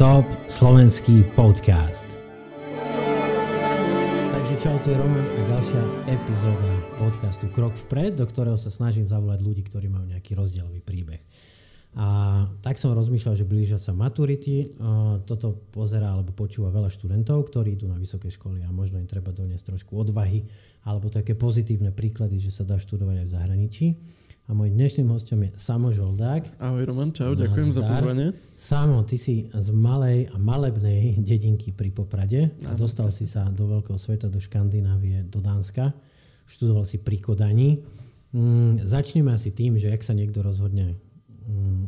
Top slovenský podcast. Takže čau, tu je Roman a ďalšia epizóda podcastu Krok vpred, do ktorého sa snažím zavolať ľudí, ktorí majú nejaký rozdielový príbeh. A tak som rozmýšľal, že blížia sa maturity. Toto pozerá alebo počúva veľa študentov, ktorí idú na vysoké školy a možno im treba doniesť trošku odvahy alebo také pozitívne príklady, že sa dá študovať aj v zahraničí. A môj dnešným hosťom je Samo Žoldák. Ahoj Roman, čau, ďakujem za pozvanie. Samo, ty si z malej a malebnej dedinky pri Poprade. Ahoj. Dostal si sa do veľkého sveta, do Škandinávie, do Dánska. Študoval si pri Kodani. Začneme asi tým, že ak sa niekto rozhodne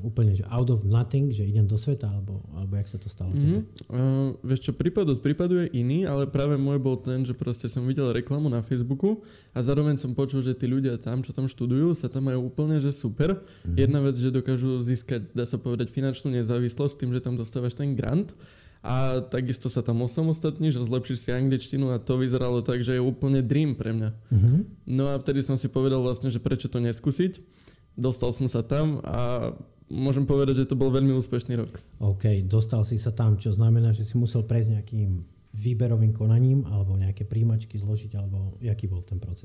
úplne že out of nothing, že idem do sveta, alebo jak sa to stalo tebe? Vieš čo, prípad od prípadu je iný, ale práve môj bol ten, že proste som videl reklamu na Facebooku a zároveň som počul, že tí ľudia tam, čo tam študujú, sa tam majú úplne že super. Jedna vec, že dokážu získať, dá sa povedať, finančnú nezávislosť tým, že tam dostávaš ten grant. A takisto sa tam osamostatníš a zlepšíš si angličtinu a to vyzeralo tak, že je úplne dream pre mňa. No a vtedy som si povedal vlastne, že prečo to neskúsiť. Dostal som sa tam a môžem povedať, že to bol veľmi úspešný rok. OK, dostal si sa tam, čo znamená, že si musel prejsť nejakým výberovým konaním alebo nejaké príjmačky zložiť, alebo jaký bol ten proces?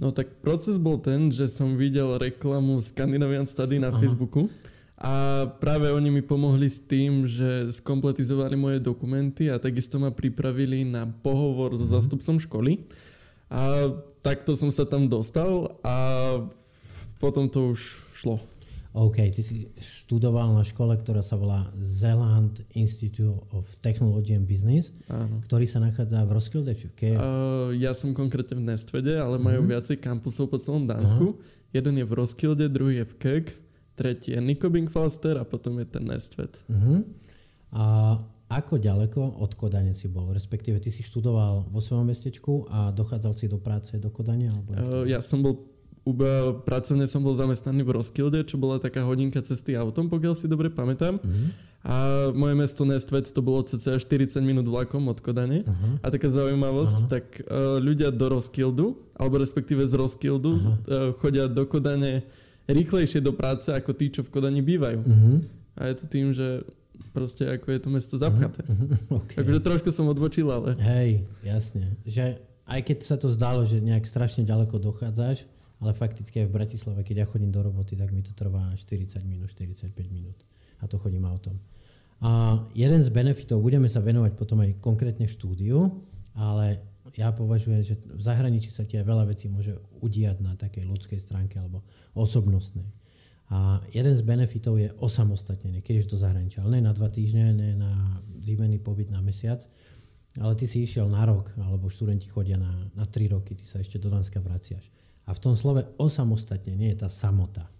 No tak proces bol ten, že som videl reklamu Scandinavian Study na Facebooku a práve oni mi pomohli s tým, že skompletizovali moje dokumenty a takisto ma pripravili na pohovor so zástupcom školy a takto som sa tam dostal a potom to už šlo. OK, ty si študoval na škole, ktorá sa volá Zealand Institute of Technology and Business, ktorý sa nachádza v Roskilde. Ja som konkrétne v Næstvede, ale majú viacej kampusov po celom Dánsku. Jeden je v Roskilde, druhý je v Kek, tretí je Nykøbing Falster a potom je ten Næstved. A ako ďaleko od Kodane si bol? Respektíve ty si študoval vo svojom mestečku a dochádzal si do práce do Kodane? Alebo ja som bol pracovne som bol zamestnaný v Roskilde, čo bola taká hodinka cesty autom, pokiaľ si dobre pamätám. A moje mesto Næstved to bolo cca 40 minút vlakom od Kodane. A taká zaujímavosť, tak ľudia do Roskildu, alebo respektíve z Roskildu chodia do Kodane rýchlejšie do práce ako tí, čo v Kodani bývajú. A je to tým, že proste ako je to mesto zapchaté. Okay. Takže trošku som odvočil, ale... Hej, jasne. Že aj keď sa to zdalo, že nejak strašne ďaleko dochádzaš, ale fakticky aj v Bratislave, keď ja chodím do roboty, tak mi to trvá 40 minút, 45 minút. A to chodím autom. A jeden z benefitov, budeme sa venovať potom aj konkrétne štúdiu, ale ja považujem, že v zahraničí sa ti aj veľa vecí môže udiať na takej ľudskej stránke alebo osobnostnej. A jeden z benefitov je osamostatnenie, keď ješ do zahraničia. Ale nie na 2 týždne, nie na výmenný pobyt na mesiac, ale ty si išiel na rok, alebo študenti chodia na 3 roky, ty sa ešte do Dánska vraciaš. A v tom slove osamostatnenie je tá samota.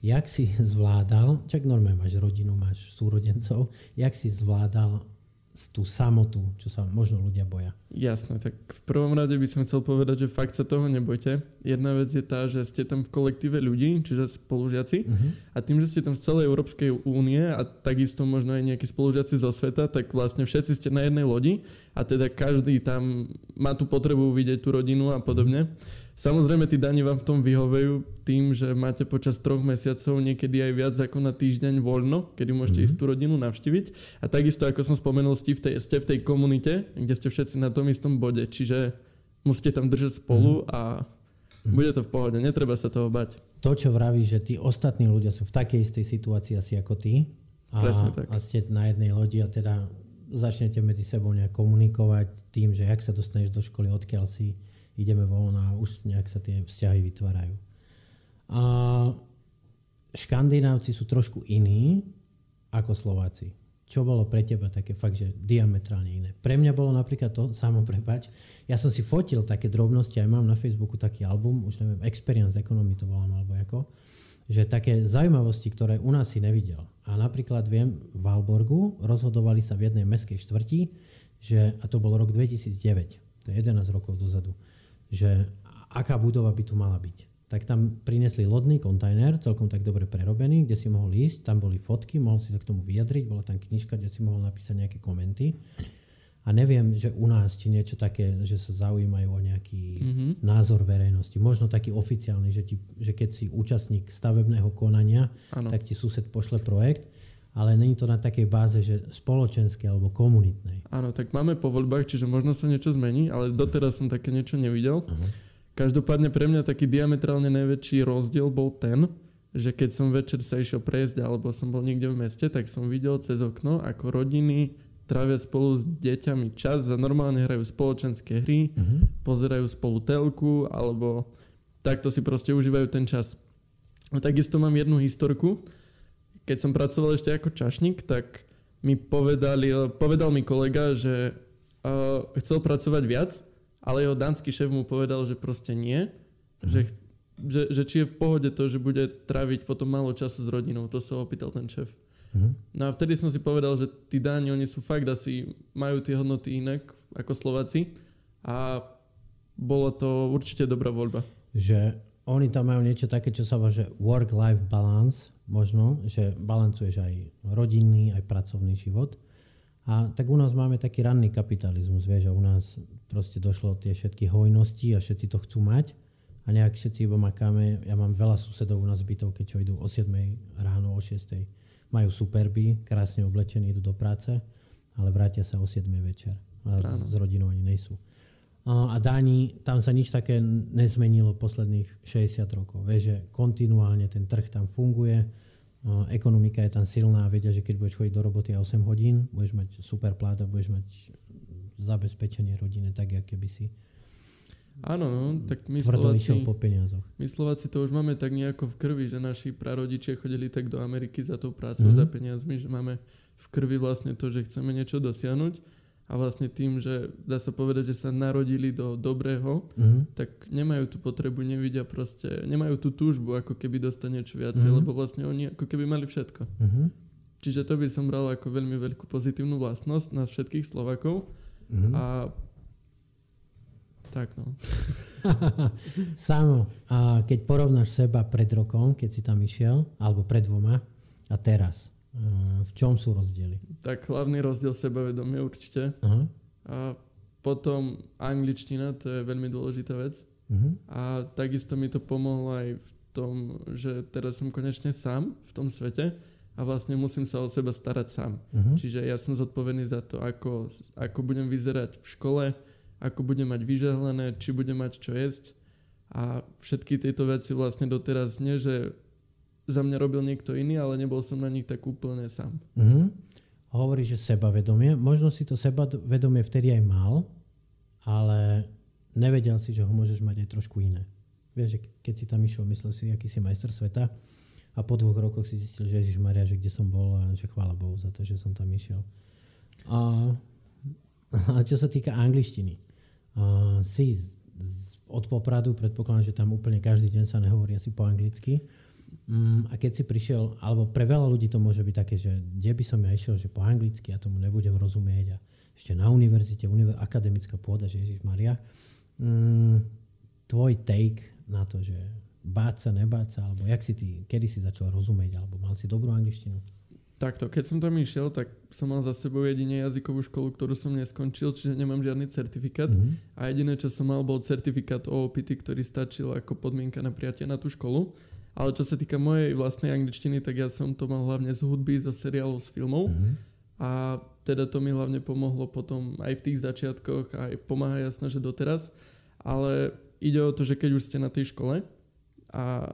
Jak si zvládal, čak normálne máš rodinu, máš súrodencov, jak si zvládal tú samotu, čo sa možno ľudia boja? Jasné, tak v prvom rade by som chcel povedať, že fakt sa toho nebojte. Jedna vec je tá, že ste tam v kolektíve ľudí, čiže spolužiaci. A tým, že ste tam z celej Európskej únie a takisto možno aj nejakí spolužiaci zo sveta, tak vlastne všetci ste na jednej lodi a teda každý tam má tú potrebu vidieť tú rodinu a podobne. Samozrejme, tí Dáni vám v tom vyhovejú tým, že máte počas 3 mesiacov, niekedy aj viac ako na týždeň voľno, kedy môžete ísť tú rodinu navštíviť. A takisto, ako som spomenul, ste v tej komunite, kde ste všetci na tom istom bode. Čiže musíte tam držať spolu a bude to v pohode. Netreba sa toho bať. To, čo vravíš, že tí ostatní ľudia sú v takej istej situácii asi ako ty. Presne tak. A ste na jednej lodi a teda začnete medzi sebou nejak komunikovať tým, že jak sa dostaneš do školy, odkiaľ si... Ideme von a už nejak sa tie vzťahy vytvárajú. A Škandinávci sú trošku iní ako Slováci. Čo bolo pre teba také fakt, že diametrálne iné? Pre mňa bolo napríklad to, Samo, prepáč, ja som si fotil také drobnosti, aj mám na Facebooku taký album, už neviem, Experience Economy to volám, alebo ako, že také zaujímavosti, ktoré u nás si nevidel. A napríklad viem, v Aalborgu rozhodovali sa v jednej mestskej štvrti, že, a to bol rok 2009, to je 11 rokov dozadu, že aká budova by tu mala byť. Tak tam priniesli lodný kontajner, celkom tak dobre prerobený, kde si mohol ísť, tam boli fotky, mohol si sa k tomu vyjadriť, bola tam knižka, kde si mohol napísať nejaké komenty. A neviem, že u nás či niečo také, že sa zaujímajú o nejaký názor verejnosti. Možno taký oficiálny, že keď si účastník stavebného konania, tak ti sused pošle projekt. A ale není to na takej báze, že spoločenskej alebo komunitnej. Áno, tak máme po voľbách, čiže možno sa niečo zmení, ale doteraz som také niečo nevidel. Aha. Každopádne pre mňa taký diametrálne najväčší rozdiel bol ten, že keď som večer sa išiel prejsť alebo som bol niekde v meste, tak som videl cez okno, ako rodiny trávia spolu s deťami čas, normálne hrajú spoločenské hry, pozerajú spolu telku alebo takto si proste užívajú ten čas. A takisto mám jednu historku. Keď som pracoval ešte ako čašník, tak mi povedal mi kolega, že chcel pracovať viac, ale jeho dánsky šéf mu povedal, že proste nie, že či je v pohode to, že bude tráviť potom málo času s rodinou. To sa opýtal ten šéf. No a vtedy som si povedal, že tí Dáni, oni sú fakt asi, majú tie hodnoty inak ako Slováci a bolo to určite dobrá voľba. Že oni tam majú niečo také, čo sa volá, že work-life balance, možno, že balancuješ aj rodinný, aj pracovný život. A tak u nás máme taký ranný kapitalizmus, vieš, a u nás proste došlo tie všetky hojnosti a všetci to chcú mať. A nejak všetci iba makáme, ja mám veľa susedov u nás v bytovke, čo idú o 7 ráno, o 6. Majú superby, krásne oblečení, idú do práce, ale vrátia sa o 7 večer. A s rodinou ani nejsú. A Dáni, tam sa nič také nezmenilo posledných 60 rokov. Vieš, že kontinuálne ten trh tam funguje, ekonomika je tam silná, vedia, že keď budeš chodiť do roboty a 8 hodín, budeš mať super plat a budeš mať zabezpečenie rodiny, tak, jak keby si... Áno, no, tak my Slováci to už máme tak nejako v krvi, že naši prarodičia chodili tak do Ameriky za tou prácou, za peniazmi, že máme v krvi vlastne to, že chceme niečo dosiahnuť a vlastne tým, že dá sa povedať, že sa narodili do dobrého, tak nemajú tú potrebu, nevidia proste, nemajú tú túžbu, ako keby dostať niečo viacej, lebo vlastne oni ako keby mali všetko. Čiže to by som bral ako veľmi veľkú pozitívnu vlastnosť nás všetkých Slovákov a tak no. Samo, a keď porovnáš seba pred rokom, keď si tam išiel, alebo pred dvoma a teraz, v čom sú rozdiely? Tak hlavný rozdiel sebavedomie určite. A potom angličtina, to je veľmi dôležitá vec. A takisto mi to pomohlo aj v tom, že teraz som konečne sám v tom svete a vlastne musím sa o seba starať sám. Čiže ja som zodpovedný za to, ako budem vyzerať v škole, ako bude mať vyžehlené, či bude mať čo jesť. A všetky tieto veci vlastne doteraz nie, že za mňa robil niekto iný, ale nebol som na nich tak úplne sám. Hovorí, že sebavedomie. Možno si to sebavedomie vtedy aj mal, ale nevedel si, že ho môžeš mať aj trošku iné. Vieš, že keď si tam išiel, myslel si, aký si majster sveta a po 2 rokoch si zistil, že Ježišmaria, že kde som bol a že chvála Bohu za to, že som tam išiel. A čo sa týka angličtiny, si od Popradu, predpokladám, že tam úplne každý deň sa nehovorí asi po anglicky. A keď si prišiel, alebo pre veľa ľudí to môže byť také, že kde by som ja išiel, že po anglicky, ja tomu nebudem rozumieť. A ešte na univerzite, akademická pôda, že Ježišmaria. Tvoj take na to, že báť sa, nebáť sa, alebo jak si ty, kedy si začal rozumieť, alebo mal si dobrú angličtinu? Takto, keď som tam išiel, tak som mal za sebou jedine jazykovú školu, ktorú som neskončil, čiže nemám žiadny certifikát. A jediné, čo som mal, bol certifikát OOPT, ktorý stačil ako podmienka na prijatie na tú školu. Ale čo sa týka mojej vlastnej angličtiny, tak ja som to mal hlavne z hudby, zo seriálov, z filmov. A teda to mi hlavne pomohlo potom aj v tých začiatkoch, aj pomáha jasné, že doteraz. Ale ide o to, že keď už ste na tej škole a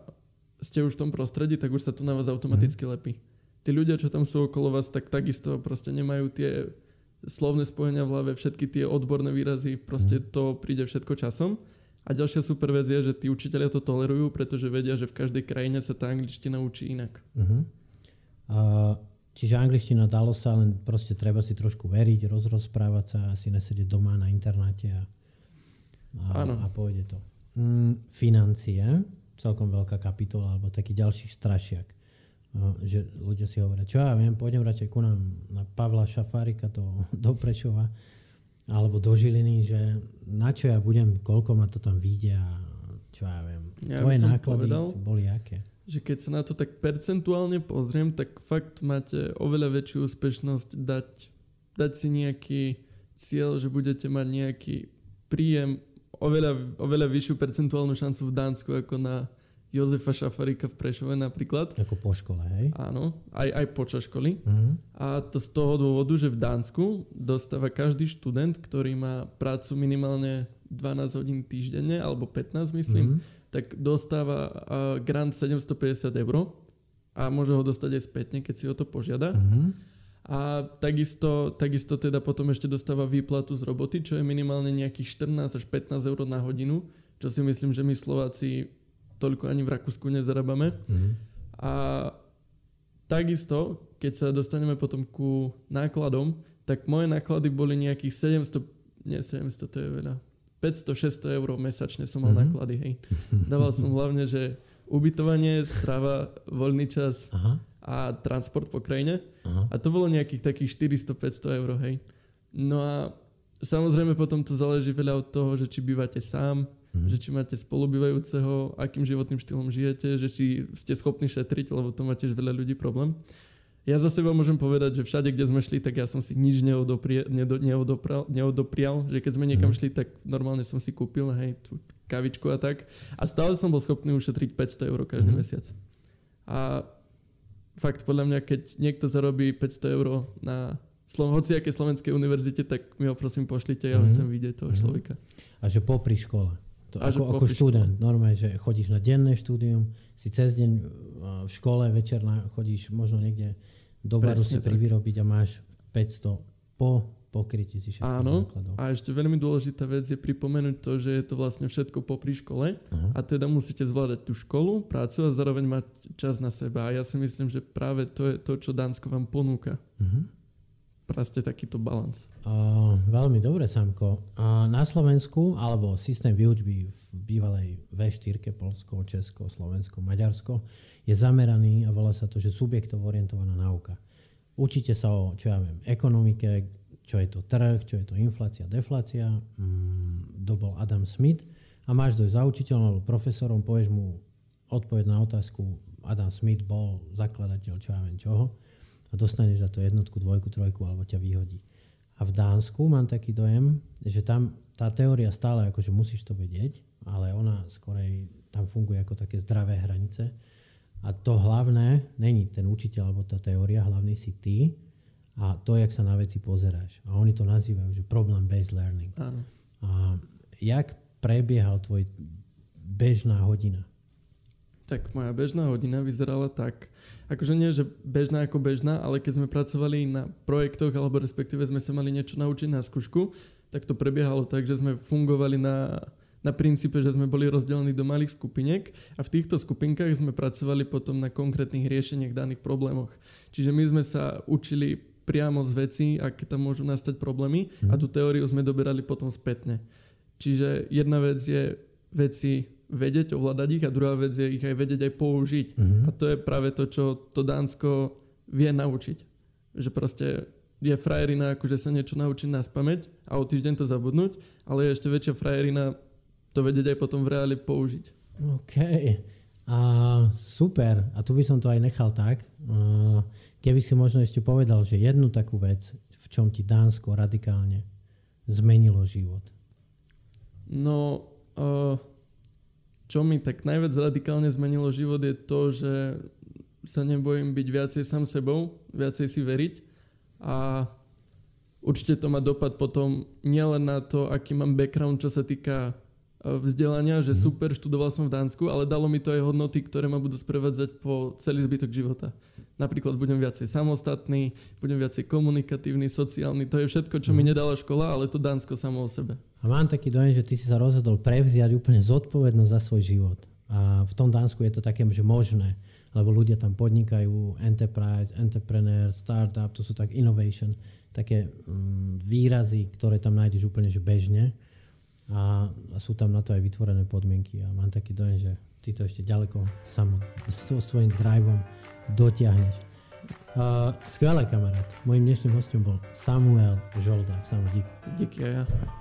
ste už v tom prostredí, tak už sa to na vás automaticky lepí. Tí ľudia, čo tam sú okolo vás, tak takisto proste nemajú tie slovné spojenia v hlave, všetky tie odborné výrazy, proste to príde všetko časom. A ďalšia super vec je, že tí učitelia to tolerujú, pretože vedia, že v každej krajine sa tá angličtina učí inak. Čiže angličtina dalo sa, len proste treba si trošku veriť, rozprávať sa, asi nesedieť doma na internáte a pôjde to. Financie, celkom veľká kapitola, alebo taký ďalší strašiak. Že ľudia si hovoria, čo ja viem, pôjdem radšej ku nám na Pavla Šafárika do Prešova alebo do Žiliny, že na čo ja budem, koľko ma to tam vyjde a čo ja viem. Tvoje náklady boli aké? Že keď sa na to tak percentuálne pozriem, tak fakt máte oveľa väčšiu úspešnosť dať si nejaký cieľ, že budete mať nejaký príjem, oveľa vyššiu percentuálnu šancu v Dánsku ako na Jozefa Šafárika v Prešove napríklad. Ako po škole, hej? Áno, aj počas školy. Uh-huh. A to z toho dôvodu, že v Dánsku dostáva každý študent, ktorý má prácu minimálne 12 hodín týždenne, alebo 15 myslím, uh-huh, tak dostáva grant 750 €. A môže ho dostať aj spätne, keď si o to požiada. Uh-huh. A takisto teda potom ešte dostáva výplatu z roboty, čo je minimálne nejakých 14 až 15 € na hodinu, čo si myslím, že my Slováci toľko ani v Rakúsku nezarábame. Mm-hmm. A takisto, keď sa dostaneme potom ku nákladom, tak moje náklady boli nejakých 700, to je veľa, 500-600 € mesačne som mal náklady, hej. Dával som hlavne, že ubytovanie, strava, voľný čas, aha, a transport po krajine. Aha. A to bolo nejakých takých 400-500 €, hej. No a samozrejme potom to záleží veľa od toho, že či bývate sám, že či máte spolubývajúceho, akým životným štýlom žijete, že či ste schopní šetriť, lebo to má tiež veľa ľudí problém. Ja za seba môžem povedať, že všade, kde sme šli, tak ja som si nič neodoprial, že keď sme niekam šli, tak normálne som si kúpil, hej, tú kavičku a tak. A stále som bol schopný ušetriť 500 € každý mesiac. A fakt podľa mňa, keď niekto zarobí 500 € na hociakej slovenskej univerzite, tak mi ho prosím pošlite, ja ho chcem vidieť, toho človeka. A že popri škole. Ako študent. Normálne, že chodíš na denné štúdium, si cez deň v škole, večer chodíš možno niekde do baru si privyrobiť a máš 500 po pokrytí si všetkých nákladov. Áno. A ešte veľmi dôležitá vec je pripomenúť to, že je to vlastne všetko popri škole, a teda musíte zvládať tú školu, prácu a zároveň mať čas na seba. A ja si myslím, že práve to je to, čo Dánsko vám ponúka. Proste takýto balans. Veľmi dobre, Samko. Na Slovensku, alebo systém výučby v bývalej V4-ke, Poľsko, Česko, Slovensko, Maďarsko, je zameraný a volá sa to, že subjektov orientovaná náuka. Učíte sa o, čo ja viem, ekonomike, čo je to trh, čo je to inflácia, deflácia, to bol Adam Smith, a máš dojsť za učiteľom alebo profesorom, povieš mu odpoveď na otázku, Adam Smith bol zakladateľ čo ja viem čoho, a dostaneš za to 1, 2, 3 alebo ťa vyhodí. A v Dánsku mám taký dojem, že tam tá teória stále akože musíš to vedieť, ale ona skorej tam funguje ako také zdravé hranice. A to hlavné není ten učiteľ alebo tá teória, hlavný si ty a to, jak sa na veci pozeráš. A oni to nazývajú, že problem-based learning. Áno. A jak prebiehal tvoj bežná hodina? Tak moja bežná hodina vyzerala tak, akože nie, že bežná ako bežná, ale keď sme pracovali na projektoch, alebo respektíve sme sa mali niečo naučiť na skúšku, tak to prebiehalo tak, že sme fungovali na princípe, že sme boli rozdelení do malých skupiniek a v týchto skupinkách sme pracovali potom na konkrétnych riešeniach daných problémoch. Čiže my sme sa učili priamo z vecí, aké tam môžu nastať problémy, a tú teóriu sme doberali potom spätne. Čiže jedna vec je veci vedieť, ovládať ich, a druhá vec je ich aj vedieť, aj použiť. A to je práve to, čo to Dánsko vie naučiť. Že proste je frajerina, akože sa niečo naučiť na spamäť a o týždeň to zabudnúť, ale je ešte väčšia frajerina to vedieť aj potom v reáli použiť. OK. Super. A tu by som to aj nechal tak. Keby si možno ešte povedal, že jednu takú vec, v čom ti Dánsko radikálne zmenilo život. No... Čo mi tak najviac radikálne zmenilo život je to, že sa nebojím byť viacej sám sebou, viacej si veriť, a určite to má dopad potom nielen na to, aký mám background, čo sa týka vzdelania, že super, študoval som v Dánsku, ale dalo mi to aj hodnoty, ktoré ma budú sprevádzať po celý zbytok života. Napríklad budem viacej samostatný, budem viacej komunikatívny, sociálny, to je všetko, čo mi nedala škola, ale to Dánsko samo o sebe. A mám taký dojem, že ty si sa rozhodol prevziať úplne zodpovednosť za svoj život. A v tom Dánsku je to také, že možné, lebo ľudia tam podnikajú, enterprise, entrepreneur, startup, to sú tak innovation, také výrazy, ktoré tam nájdeš úplne že bežne, a sú tam na to aj vytvorené podmienky, a mám taký dojem, že ty to ešte ďaleko samo s svojím driveom dotiahneš. Skvelé, kamarát. Mojím dnešným hostom bol Samuel Žoldák. Samo, díky. Díky aj ja.